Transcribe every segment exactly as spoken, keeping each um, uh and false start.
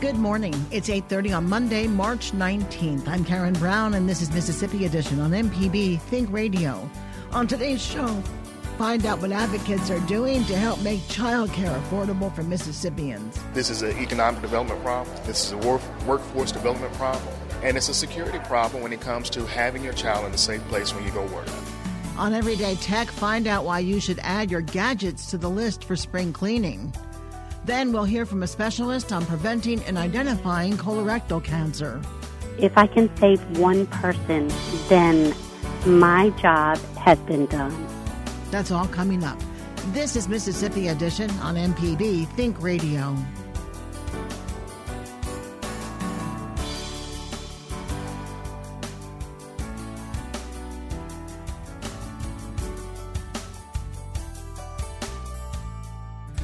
Good morning. It's eight thirty on Monday, March nineteenth. I'm Karen Brown, and this is Mississippi Edition on M P B Think Radio. On today's show, find out what advocates are doing to help make childcare affordable for Mississippians. This is an economic development problem. This is a work, workforce development problem. And it's a security problem when it comes to having your child in a safe place when you go work. On Everyday Tech, find out why you should add your gadgets to the list for spring cleaning. Then we'll hear from a specialist on preventing and identifying colorectal cancer. If I can save one person, then my job has been done. That's all coming up. This is Mississippi Edition on M P B Think Radio.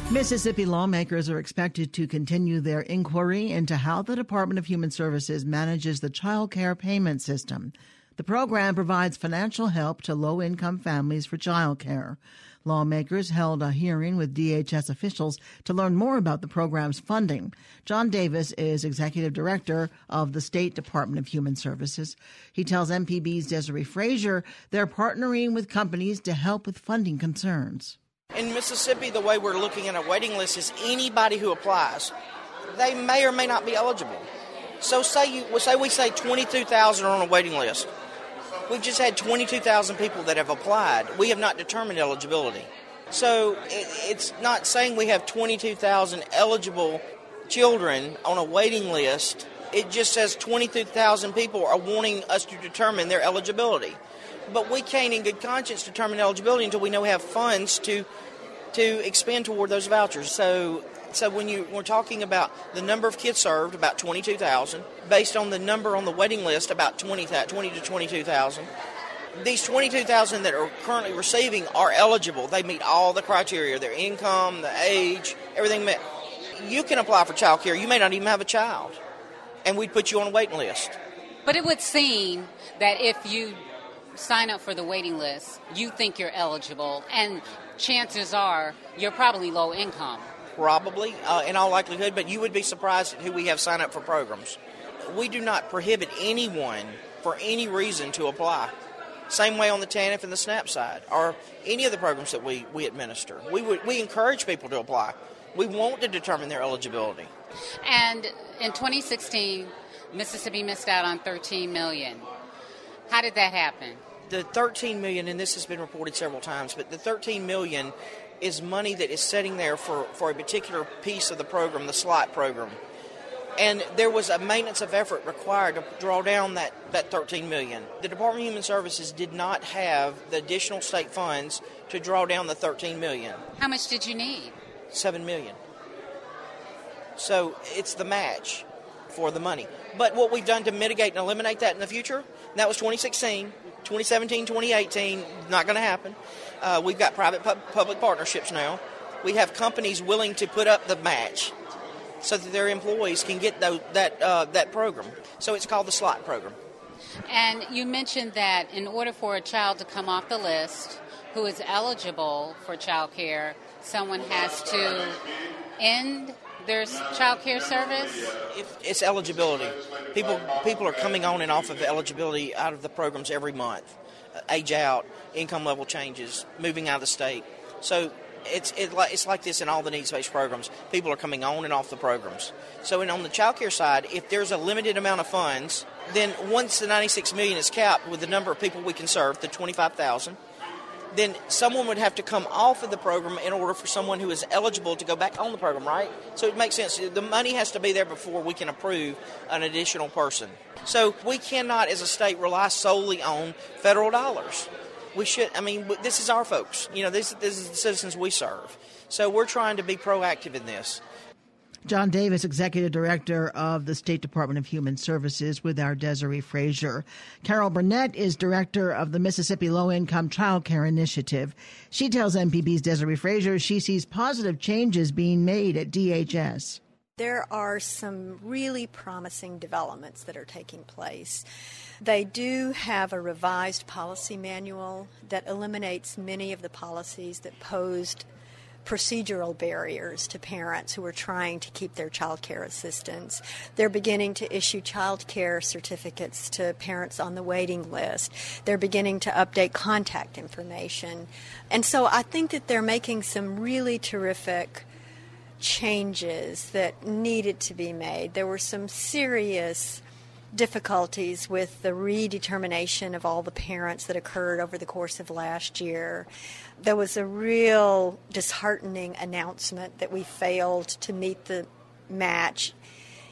Mississippi lawmakers are expected to continue their inquiry into how the Department of Human Services manages the child care payment system. The program provides financial help to low-income families for child care. Lawmakers held a hearing with D H S officials to learn more about the program's funding. John Davis is executive director of the State Department of Human Services. He tells M P B's Desiree Frazier they're partnering with companies to help with funding concerns. In Mississippi, the way we're looking at a waiting list is anybody who applies, they may or may not be eligible. So say you, say we say twenty-two thousand are on a waiting list. We've just had twenty-two thousand people that have applied. We have not determined eligibility. So it, it's not saying we have twenty-two thousand eligible children on a waiting list. It just says twenty-two thousand people are wanting us to determine their eligibility. But we can't in good conscience determine eligibility until we know we have funds to to expend toward those vouchers. So so when you we're talking about the number of kids served, about twenty-two thousand, based on the number on the waiting list, about twenty, twenty to twenty-two thousand. These twenty-two thousand that are currently receiving are eligible. They meet all the criteria, their income, the age, everything met. You can apply for child care. You may not even have a child, and we'd put you on a waiting list. But it would seem that if you sign up for the waiting list, you think you're eligible, and chances are you're probably low income. Probably, uh, in all likelihood, but you would be surprised at who we have sign up for programs. We do not prohibit anyone for any reason to apply. Same way on the T A N F and the SNAP side, or any of the programs that we, we administer. We would, we encourage people to apply. We want to determine their eligibility. And in twenty sixteen, Mississippi missed out on thirteen million. How did that happen? The thirteen million dollars, and this has been reported several times, but the thirteen million dollars is money that is sitting there for, for a particular piece of the program, the SLOT program. And there was a maintenance of effort required to draw down that, that thirteen million dollars. The Department of Human Services did not have the additional state funds to draw down the thirteen million dollars. How much did you need? seven million dollars. So it's the match for the money. But what we've done to mitigate and eliminate that in the future, that was twenty sixteen, twenty seventeen, twenty eighteen, not going to happen. Uh, we've got private-public partnerships now. We have companies willing to put up the match so that their employees can get those, that uh, that program. So it's called the SLOT program. And you mentioned that in order for a child to come off the list who is eligible for child care, someone has to end there's child care service? If it's eligibility. People people are coming on and off of eligibility out of the programs every month. Age out, income level changes, moving out of the state. So it's it, it's like this in all the needs-based programs. People are coming on and off the programs. So and on the child care side, if there's a limited amount of funds, then once the ninety-six million dollars is capped with the number of people we can serve, the twenty-five thousand, then someone would have to come off of the program in order for someone who is eligible to go back on the program, right? So it makes sense. The money has to be there before we can approve an additional person. So we cannot, as a state, rely solely on federal dollars. We should, I mean, this is our folks. You know, this, this is the citizens we serve. So we're trying to be proactive in this. John Davis, Executive Director of the State Department of Human Services, with our Desiree Frazier. Carol Burnett is Director of the Mississippi Low Income Childcare Initiative. She tells M P B's Desiree Frazier she sees positive changes being made at D H S. There are some really promising developments that are taking place. They do have a revised policy manual that eliminates many of the policies that posed procedural barriers to parents who are trying to keep their child care assistance. They're beginning to issue child care certificates to parents on the waiting list. They're beginning to update contact information. And so I think that they're making some really terrific changes that needed to be made. There were some serious difficulties with the redetermination of all the parents that occurred over the course of last year. There was a real disheartening announcement that we failed to meet the match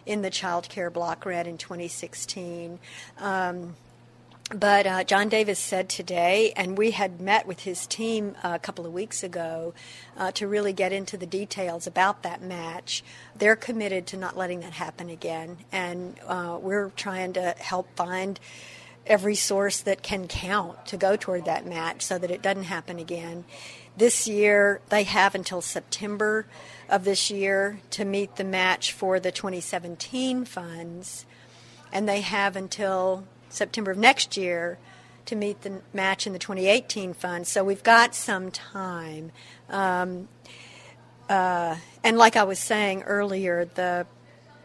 in the child care block grant in twenty sixteen. Um, but uh, John Davis said today, and we had met with his team a couple of weeks ago uh, to really get into the details about that match. They're committed to not letting that happen again, and uh, we're trying to help find every source that can count to go toward that match so that it doesn't happen again. This year, they have until September of this year to meet the match for the twenty seventeen funds, and they have until September of next year to meet the match in the twenty eighteen fund. So we've got some time. Um, uh, and like I was saying earlier, the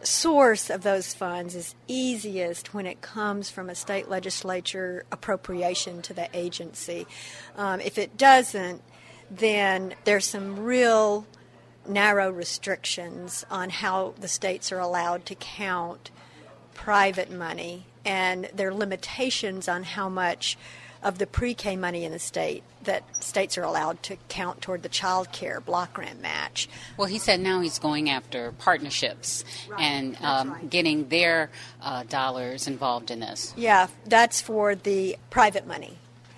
source of those funds is easiest when it comes from a state legislature appropriation to the agency. Um, if it doesn't, then there's some real narrow restrictions on how the states are allowed to count private money, and there are limitations on how much of the pre-K money in the state that states are allowed to count toward the child care block grant match. Well, he said now he's going after partnerships right. and um, right. getting their uh, dollars involved in this. Yeah, that's for the private money.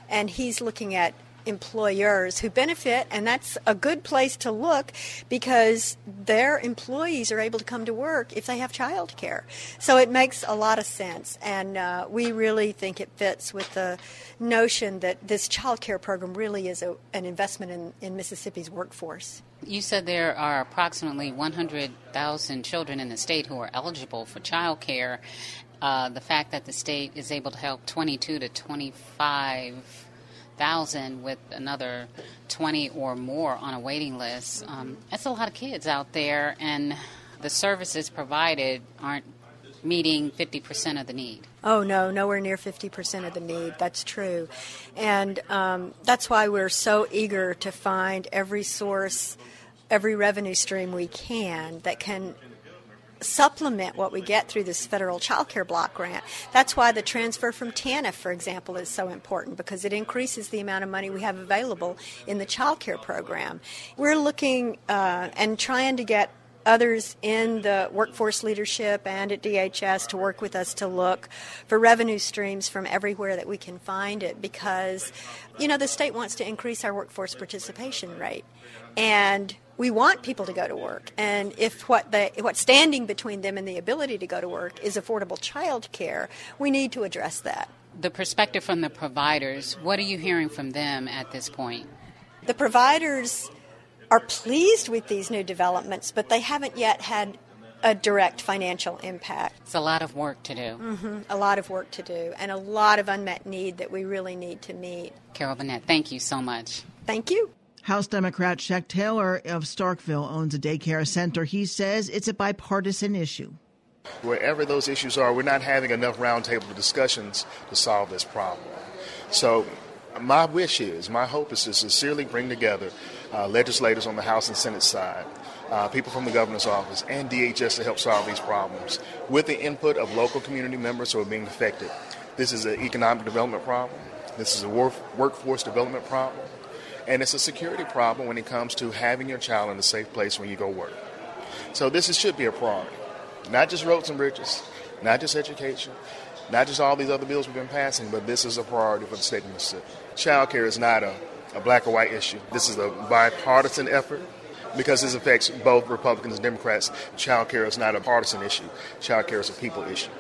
And he's looking at employers who benefit, and that's a good place to look because their employees are able to come to work if they have child care. So it makes a lot of sense, and uh, we really think it fits with the notion that this child care program really is a, an investment in, in Mississippi's workforce. You said there are approximately one hundred thousand children in the state who are eligible for child care. Uh, the fact that the state is able to help twenty-two to twenty-five thousand with another twenty or more on a waiting list. Um, that's a lot of kids out there, and the services provided aren't meeting fifty percent of the need. Oh, no, nowhere near fifty percent of the need. That's true. And um, that's why we're so eager to find every source, every revenue stream we can that can supplement what we get through this federal child care block grant. That's why the transfer from T A N F, for example, is so important, because it increases the amount of money we have available in the child care program. We're looking uh, and trying to get others in the workforce leadership and at D H S to work with us to look for revenue streams from everywhere that we can find it, because, you know, the state wants to increase our workforce participation rate. And we want people to go to work, and if what they, what's standing between them and the ability to go to work is affordable child care, we need to address that. The perspective from the providers, what are you hearing from them at this point? The providers are pleased with these new developments, but they haven't yet had a direct financial impact. It's a lot of work to do. Mm-hmm. A lot of work to do, and a lot of unmet need that we really need to meet. Carol Burnett, thank you so much. Thank you. House Democrat Cheikh Taylor of Starkville owns a daycare center. He says it's a bipartisan issue. Wherever those issues are, we're not having enough roundtable discussions to solve this problem. So my wish is, my hope is to sincerely bring together uh, legislators on the House and Senate side, uh, people from the governor's office, and D H S to help solve these problems with the input of local community members who are being affected. This is an economic development problem. This is a work- workforce development problem. And it's a security problem when it comes to having your child in a safe place when you go work. So this is, should be a priority, not just roads and bridges, not just education, not just all these other bills we've been passing, but this is a priority for the state of Mississippi. Child care is not a, a black or white issue. This is a bipartisan effort. because this affects both Republicans and Democrats. Child care is not a partisan issue. Child care is a people issue.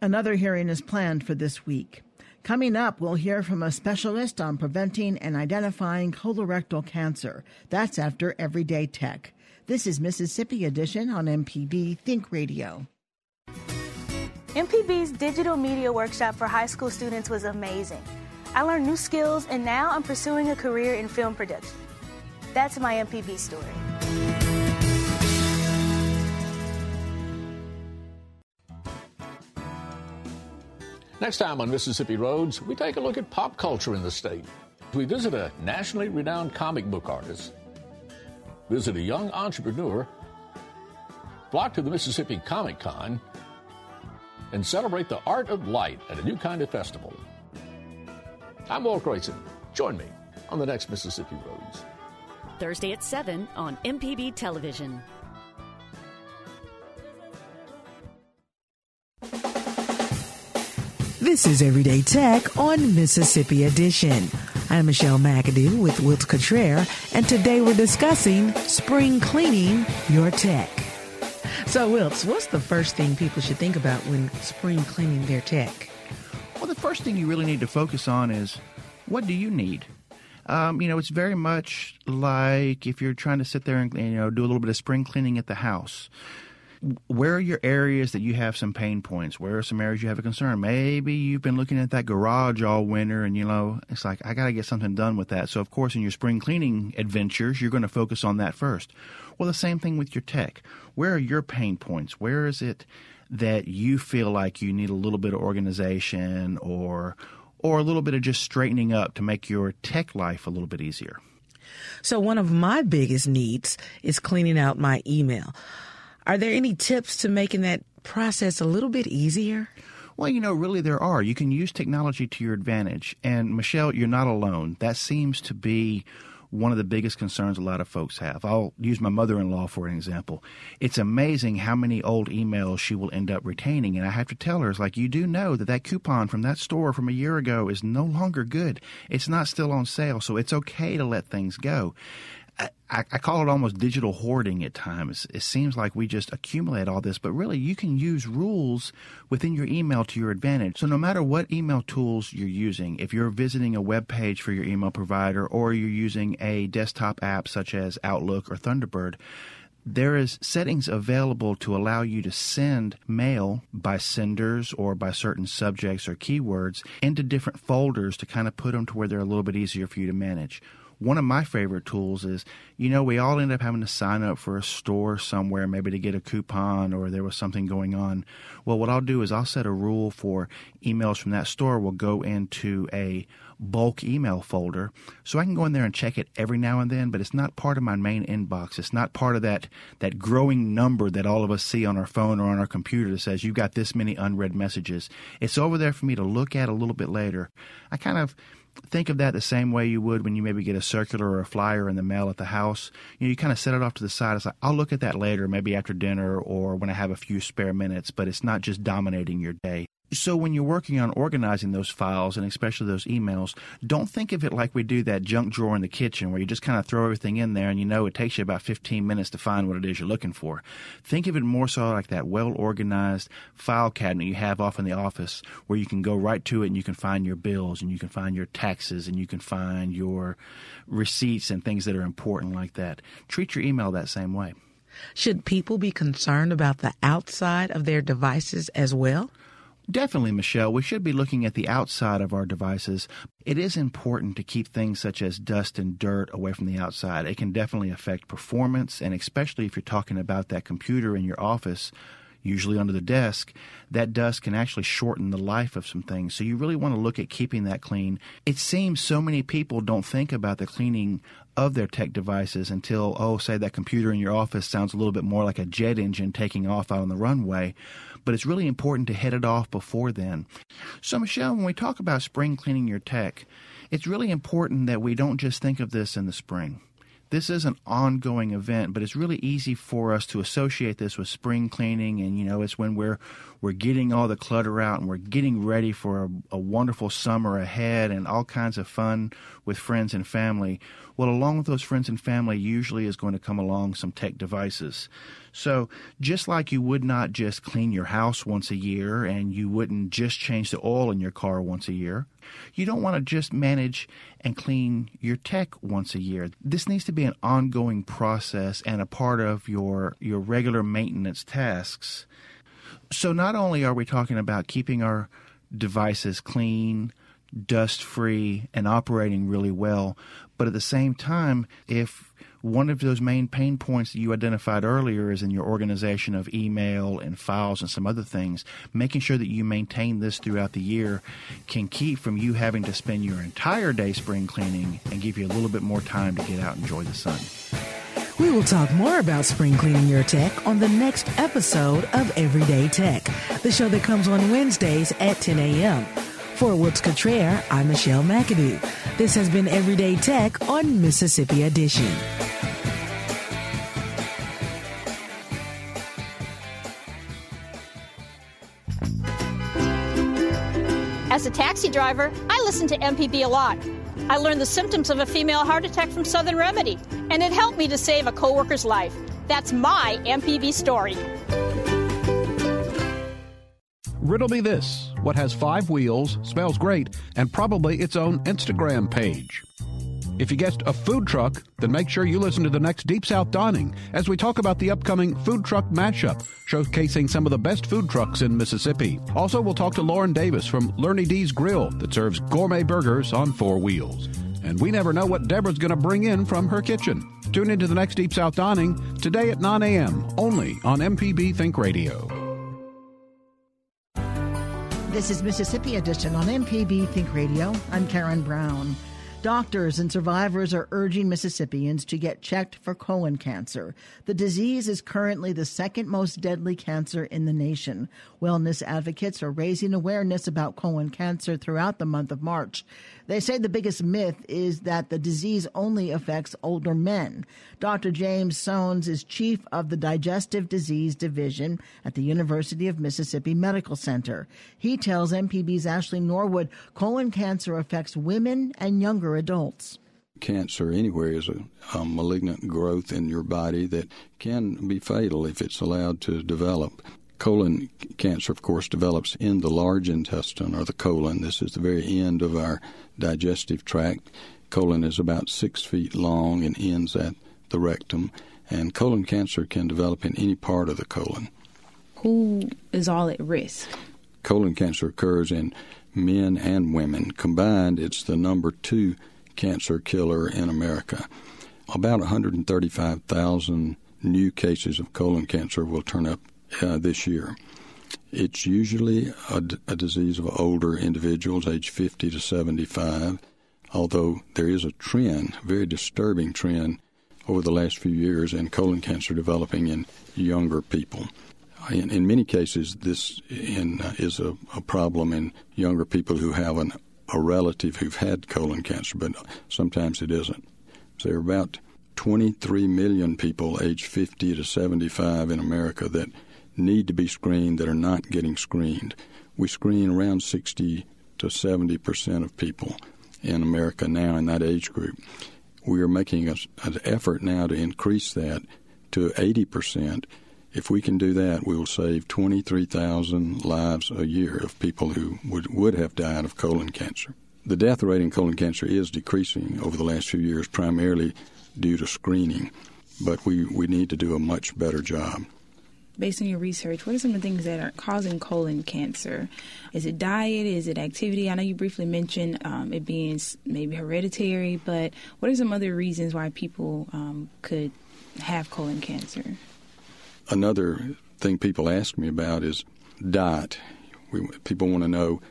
Another hearing is planned for this week. Coming up, we'll hear from a specialist on preventing and identifying colorectal cancer. That's after Everyday Tech. This is Mississippi Edition on M P B Think Radio. M P B's digital media workshop for high school students was amazing. I learned new skills, and now I'm pursuing a career in film production. That's my M P B story. Next time on Mississippi Roads, we take a look at pop culture in the state. We visit a nationally renowned comic book artist, visit a young entrepreneur, flock to the Mississippi Comic Con, and celebrate the art of light at a new kind of festival. I'm Walt Creighton. Join me on the next Mississippi Roads. Thursday at seven on M P B Television. This is Everyday Tech on Mississippi Edition. I'm Michelle McAdoo with Wiltz Cutrer, and today we're discussing spring cleaning your tech. So, Wiltz, what's the first thing people should think about when spring cleaning their tech? Well, the first thing you really need to focus on is, what do you need? Um, you know, it's very much like if you're trying to sit there and, you know, do a little bit of spring cleaning at the house. Where are your areas that you have some pain points? Where are some areas you have a concern? Maybe you've been looking at that garage all winter and, you know, it's like, I got to get something done with that. So, of course, in your spring cleaning adventures, you're going to focus on that first. Well, the same thing with your tech. Where are your pain points? Where is it that you feel like you need a little bit of organization or or a little bit of just straightening up to make your tech life a little bit easier? So one of my biggest needs is cleaning out my email. Are there any tips to making that process a little bit easier? Well, you know, really there are. You can use technology to your advantage. And, Michelle, you're not alone. That seems to be one of the biggest concerns a lot of folks have. I'll use my mother-in-law for an example. It's amazing how many old emails she will end up retaining. And I have to tell her, it's like, you do know that that coupon from that store from a year ago is no longer good. It's not still on sale, so it's okay to let things go. I, I call it almost digital hoarding at times. It seems like we just accumulate all this, but really you can use rules within your email to your advantage. So no matter what email tools you're using, if you're visiting a web page for your email provider or you're using a desktop app such as Outlook or Thunderbird, there is settings available to allow you to send mail by senders or by certain subjects or keywords into different folders to kind of put them to where they're a little bit easier for you to manage. One of my favorite tools is, you know, we all end up having to sign up for a store somewhere, maybe to get a coupon or there was something going on. Well, what I'll do is I'll set a rule for emails from that store will go into a bulk email folder. So I can go in there and check it every now and then, but it's not part of my main inbox. It's not part of that, that growing number that all of us see on our phone or on our computer that says you've got this many unread messages. It's over there for me to look at a little bit later. I kind of think of that the same way you would when you maybe get a circular or a flyer in the mail at the house. You know, you kind of set it off to the side. It's like, I'll look at that later, maybe after dinner or when I have a few spare minutes, but it's not just dominating your day. So when you're working on organizing those files and especially those emails, don't think of it like we do that junk drawer in the kitchen where you just kind of throw everything in there and you know it takes you about fifteen minutes to find what it is you're looking for. Think of it more so like that well-organized file cabinet you have off in the office where you can go right to it and you can find your bills and you can find your taxes and you can find your receipts and things that are important like that. Treat your email that same way. Should people be concerned about the outside of their devices as well? Definitely, Michelle. We should be looking at the outside of our devices. It is important to keep things such as dust and dirt away from the outside. It can definitely affect performance, and especially if you're talking about that computer in your office, usually under the desk, that dust can actually shorten the life of some things. So you really want to look at keeping that clean. It seems so many people don't think about the cleaning of their tech devices until, oh, say that computer in your office sounds a little bit more like a jet engine taking off out on the runway. But it's really important to head it off before then. So, Michelle, when we talk about spring cleaning your tech, it's really important that we don't just think of this in the spring. this is an ongoing event, but it's really easy for us to associate this with spring cleaning, and, you know, it's when we're we're getting all the clutter out and we're getting ready for a, a wonderful summer ahead and all kinds of fun with friends and family. Well, along with those friends and family usually is going to come along some tech devices. So just like you would not just clean your house once a year and you wouldn't just change the oil in your car once a year, you don't want to just manage and clean your tech once a year. This needs to be an ongoing process and a part of your, your regular maintenance tasks. So not only are we talking about keeping our devices clean, dust-free, and operating really well, but at the same time, if one of those main pain points that you identified earlier is in your organization of email and files and some other things, making sure that you maintain this throughout the year can keep from you having to spend your entire day spring cleaning and give you a little bit more time to get out and enjoy the sun. We will talk more about spring cleaning your tech on the next episode of Everyday Tech, the show that comes on Wednesdays at ten a.m. For Wiltz Cutrer, I'm Michelle McAdoo. This has been Everyday Tech on Mississippi Edition. As a taxi driver, I listen to M P B a lot. I learned the symptoms of a female heart attack from Southern Remedy, and it helped me to save a coworker's life. That's my M P B story. Riddle me this. What has five wheels, smells great, and probably its own Instagram page? If you guessed a food truck, then make sure you listen to the next Deep South Dining as we talk about the upcoming food truck mashup, showcasing some of the best food trucks in Mississippi. Also, we'll talk to Lauren Davis from Learny D's Grill that serves gourmet burgers on four wheels. And we never know what Deborah's going to bring in from her kitchen. Tune into the next Deep South Dining today at nine a.m. only on M P B Think Radio. This is Mississippi Edition on M P B Think Radio. I'm Karen Brown. Doctors and survivors are urging Mississippians to get checked for colon cancer. The disease is currently the second most deadly cancer in the nation. Wellness advocates are raising awareness about colon cancer throughout the month of March. They say the biggest myth is that the disease only affects older men. Doctor James Sones is chief of the Digestive Disease Division at the University of Mississippi Medical Center. He tells M P B's Ashley Norwood colon cancer affects women and younger adults. Cancer anywhere is a, a malignant growth in your body that can be fatal if it's allowed to develop. Colon cancer, of course, develops in the large intestine or the colon. This is the very end of our digestive tract. Colon is about six feet long and ends at the rectum. And colon cancer can develop in any part of the colon. Who is all at risk? Colon cancer occurs in men and women. Combined, it's the number two cancer killer in America. About one hundred thirty-five thousand new cases of colon cancer will turn up uh, this year. It's usually a, d- a disease of older individuals, age fifty to seventy-five, although there is a trend, a very disturbing trend, over the last few years in colon cancer developing in younger people. In, in many cases, this in, uh, is a, a problem in younger people who have an, a relative who've had colon cancer, but sometimes it isn't. So there are about twenty-three million people age fifty to seventy-five in America that need to be screened that are not getting screened. We screen around sixty to seventy percent of people in America now in that age group. We are making a, an effort now to increase that to eighty percent. If we can do that, we will save twenty-three thousand lives a year of people who would, would have died of colon cancer. The death rate in colon cancer is decreasing over the last few years, primarily due to screening, but we, we need to do a much better job. Based on your research, what are some of the things that are causing colon cancer? Is it diet? Is it activity? I know you briefly mentioned um, it being maybe hereditary, but what are some other reasons why people um, could have colon cancer? Another thing people ask me about is diet. We, people want to know,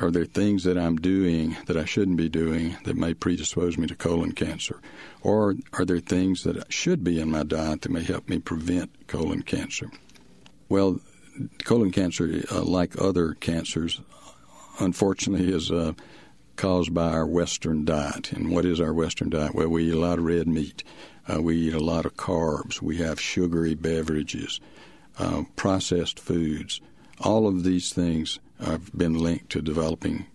are there things that I'm doing that I shouldn't be doing that may predispose me to colon cancer? Or are there things that should be in my diet that may help me prevent colon cancer? Well, colon cancer, uh, like other cancers, unfortunately is uh, caused by our Western diet. And what is our Western diet? Well, we eat a lot of red meat. Uh, we eat a lot of carbs. We have sugary beverages, uh, processed foods. All of these things have been linked to developing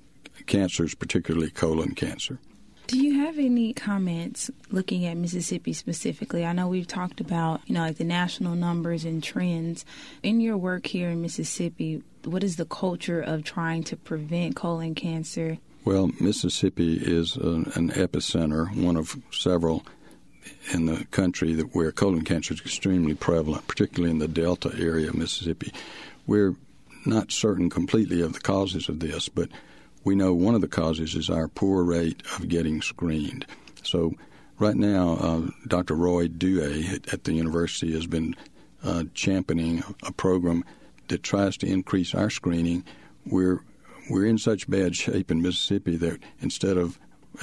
cancers, particularly colon cancer. Do you have any comments looking at Mississippi specifically? I know we've talked about, you know, like the national numbers and trends. In your work here in Mississippi, what is the culture of trying to prevent colon cancer? Well, Mississippi is an, an epicenter, one of several in the country that where colon cancer is extremely prevalent, particularly in the Delta area of Mississippi. We're not certain completely of the causes of this, but we know one of the causes is our poor rate of getting screened. So right now, uh, Doctor Roy Dewey at, at the university has been uh, championing a program that tries to increase our screening. We're we're in such bad shape in Mississippi that instead of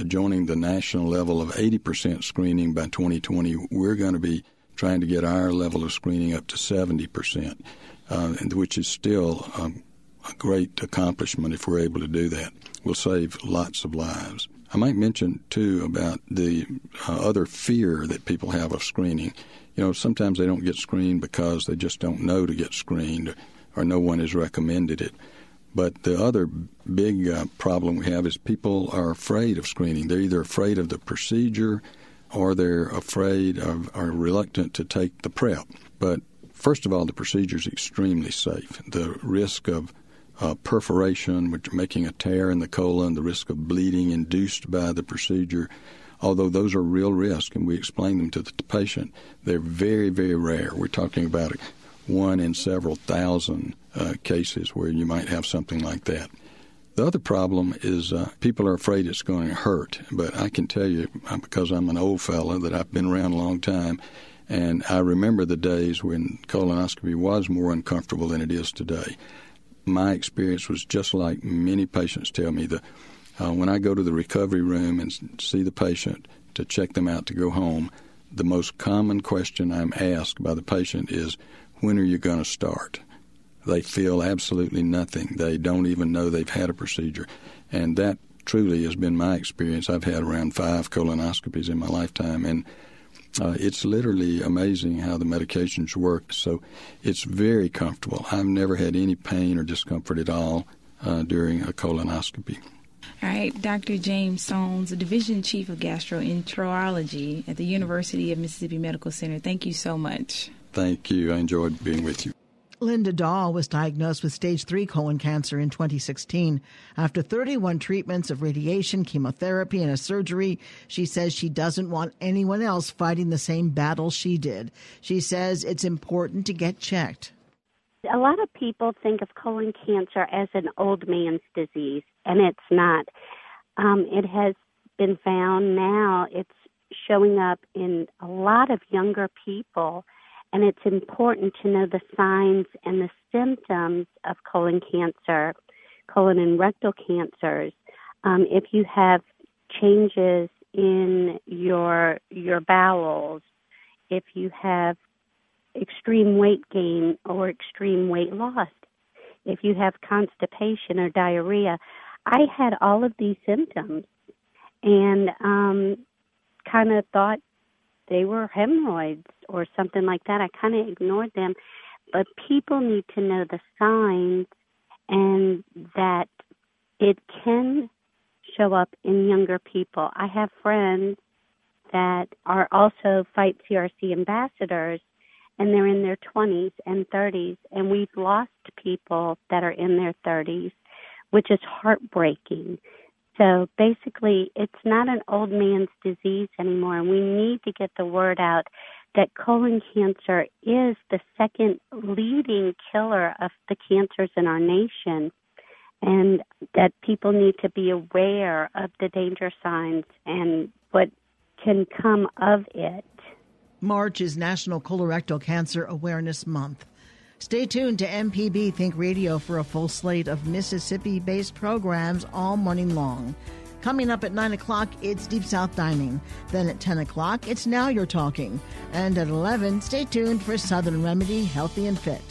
joining the national level of eighty percent screening by twenty twenty, we're going to be trying to get our level of screening up to seventy percent, uh, which is still um, a great accomplishment if we're able to do that. We'll save lots of lives. I might mention, too, about the uh, other fear that people have of screening. You know, sometimes they don't get screened because they just don't know to get screened or no one has recommended it. But the other big uh, problem we have is people are afraid of screening. They're either afraid of the procedure or they're afraid of, or reluctant to take the PrEP. But first of all, the procedure is extremely safe. The risk of Uh, perforation, which making a tear in the colon, the risk of bleeding induced by the procedure, although those are real risks, and we explain them to the patient, they're very, very rare. We're talking about one in several thousand uh, cases where you might have something like that. The other problem is uh, people are afraid it's going to hurt, but I can tell you, because I'm an old fella, that I've been around a long time, and I remember the days when colonoscopy was more uncomfortable than it is today. My experience was just like many patients tell me. The, uh, when I go to the recovery room and see the patient to check them out to go home, the most common question I'm asked by the patient is, when are you going to start? They feel absolutely nothing. They don't even know they've had a procedure. And that truly has been my experience. I've had around five colonoscopies in my lifetime, and Uh, it's literally amazing how the medications work, so it's very comfortable. I've never had any pain or discomfort at all uh, during a colonoscopy. All right, Doctor James Sones, the Division Chief of Gastroenterology at the University of Mississippi Medical Center. Thank you so much. Thank you. I enjoyed being with you. Linda Dahl was diagnosed with stage three colon cancer in twenty sixteen. After thirty-one treatments of radiation, chemotherapy, and a surgery, she says she doesn't want anyone else fighting the same battle she did. She says it's important to get checked. A lot of people think of colon cancer as an old man's disease, and it's not. Um, it has been found now. It's showing up in a lot of younger people. And it's important to know the signs and the symptoms of colon cancer, colon and rectal cancers. Um, if you have changes in your your bowels, if you have extreme weight gain or extreme weight loss, if you have constipation or diarrhea, I had all of these symptoms and um, kind of thought they were hemorrhoids or something like that. I kind of ignored them. But people need to know the signs and that it can show up in younger people. I have friends that are also Fight C R C ambassadors, and they're in their twenties and thirties, and we've lost people that are in their thirties, which is heartbreaking. So basically, it's not an old man's disease anymore, and we need to get the word out that colon cancer is the second leading killer of the cancers in our nation, and that people need to be aware of the danger signs and what can come of it. March is National Colorectal Cancer Awareness Month. Stay tuned to M P B Think Radio for a full slate of Mississippi-based programs all morning long. Coming up at nine o'clock, it's Deep South Dining. Then at ten o'clock, it's Now You're Talking. And at eleven, stay tuned for Southern Remedy Healthy and Fit.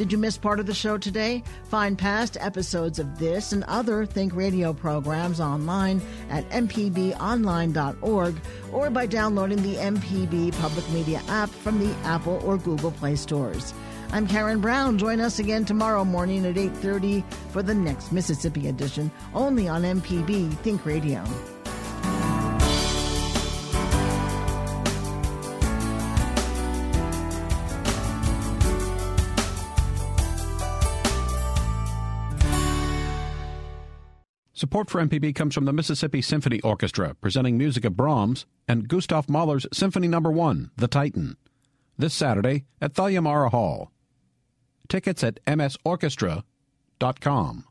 Did you miss part of the show today? Find past episodes of this and other Think Radio programs online at m p b online dot org or by downloading the M P B Public Media app from the Apple or Google Play stores. I'm Karen Brown. Join us again tomorrow morning at eight thirty for the next Mississippi Edition, only on M P B Think Radio. Support for M P B comes from the Mississippi Symphony Orchestra, presenting music of Brahms and Gustav Mahler's Symphony Number one, The Titan, this Saturday at Thalliamara Hall. Tickets at m s orchestra dot com.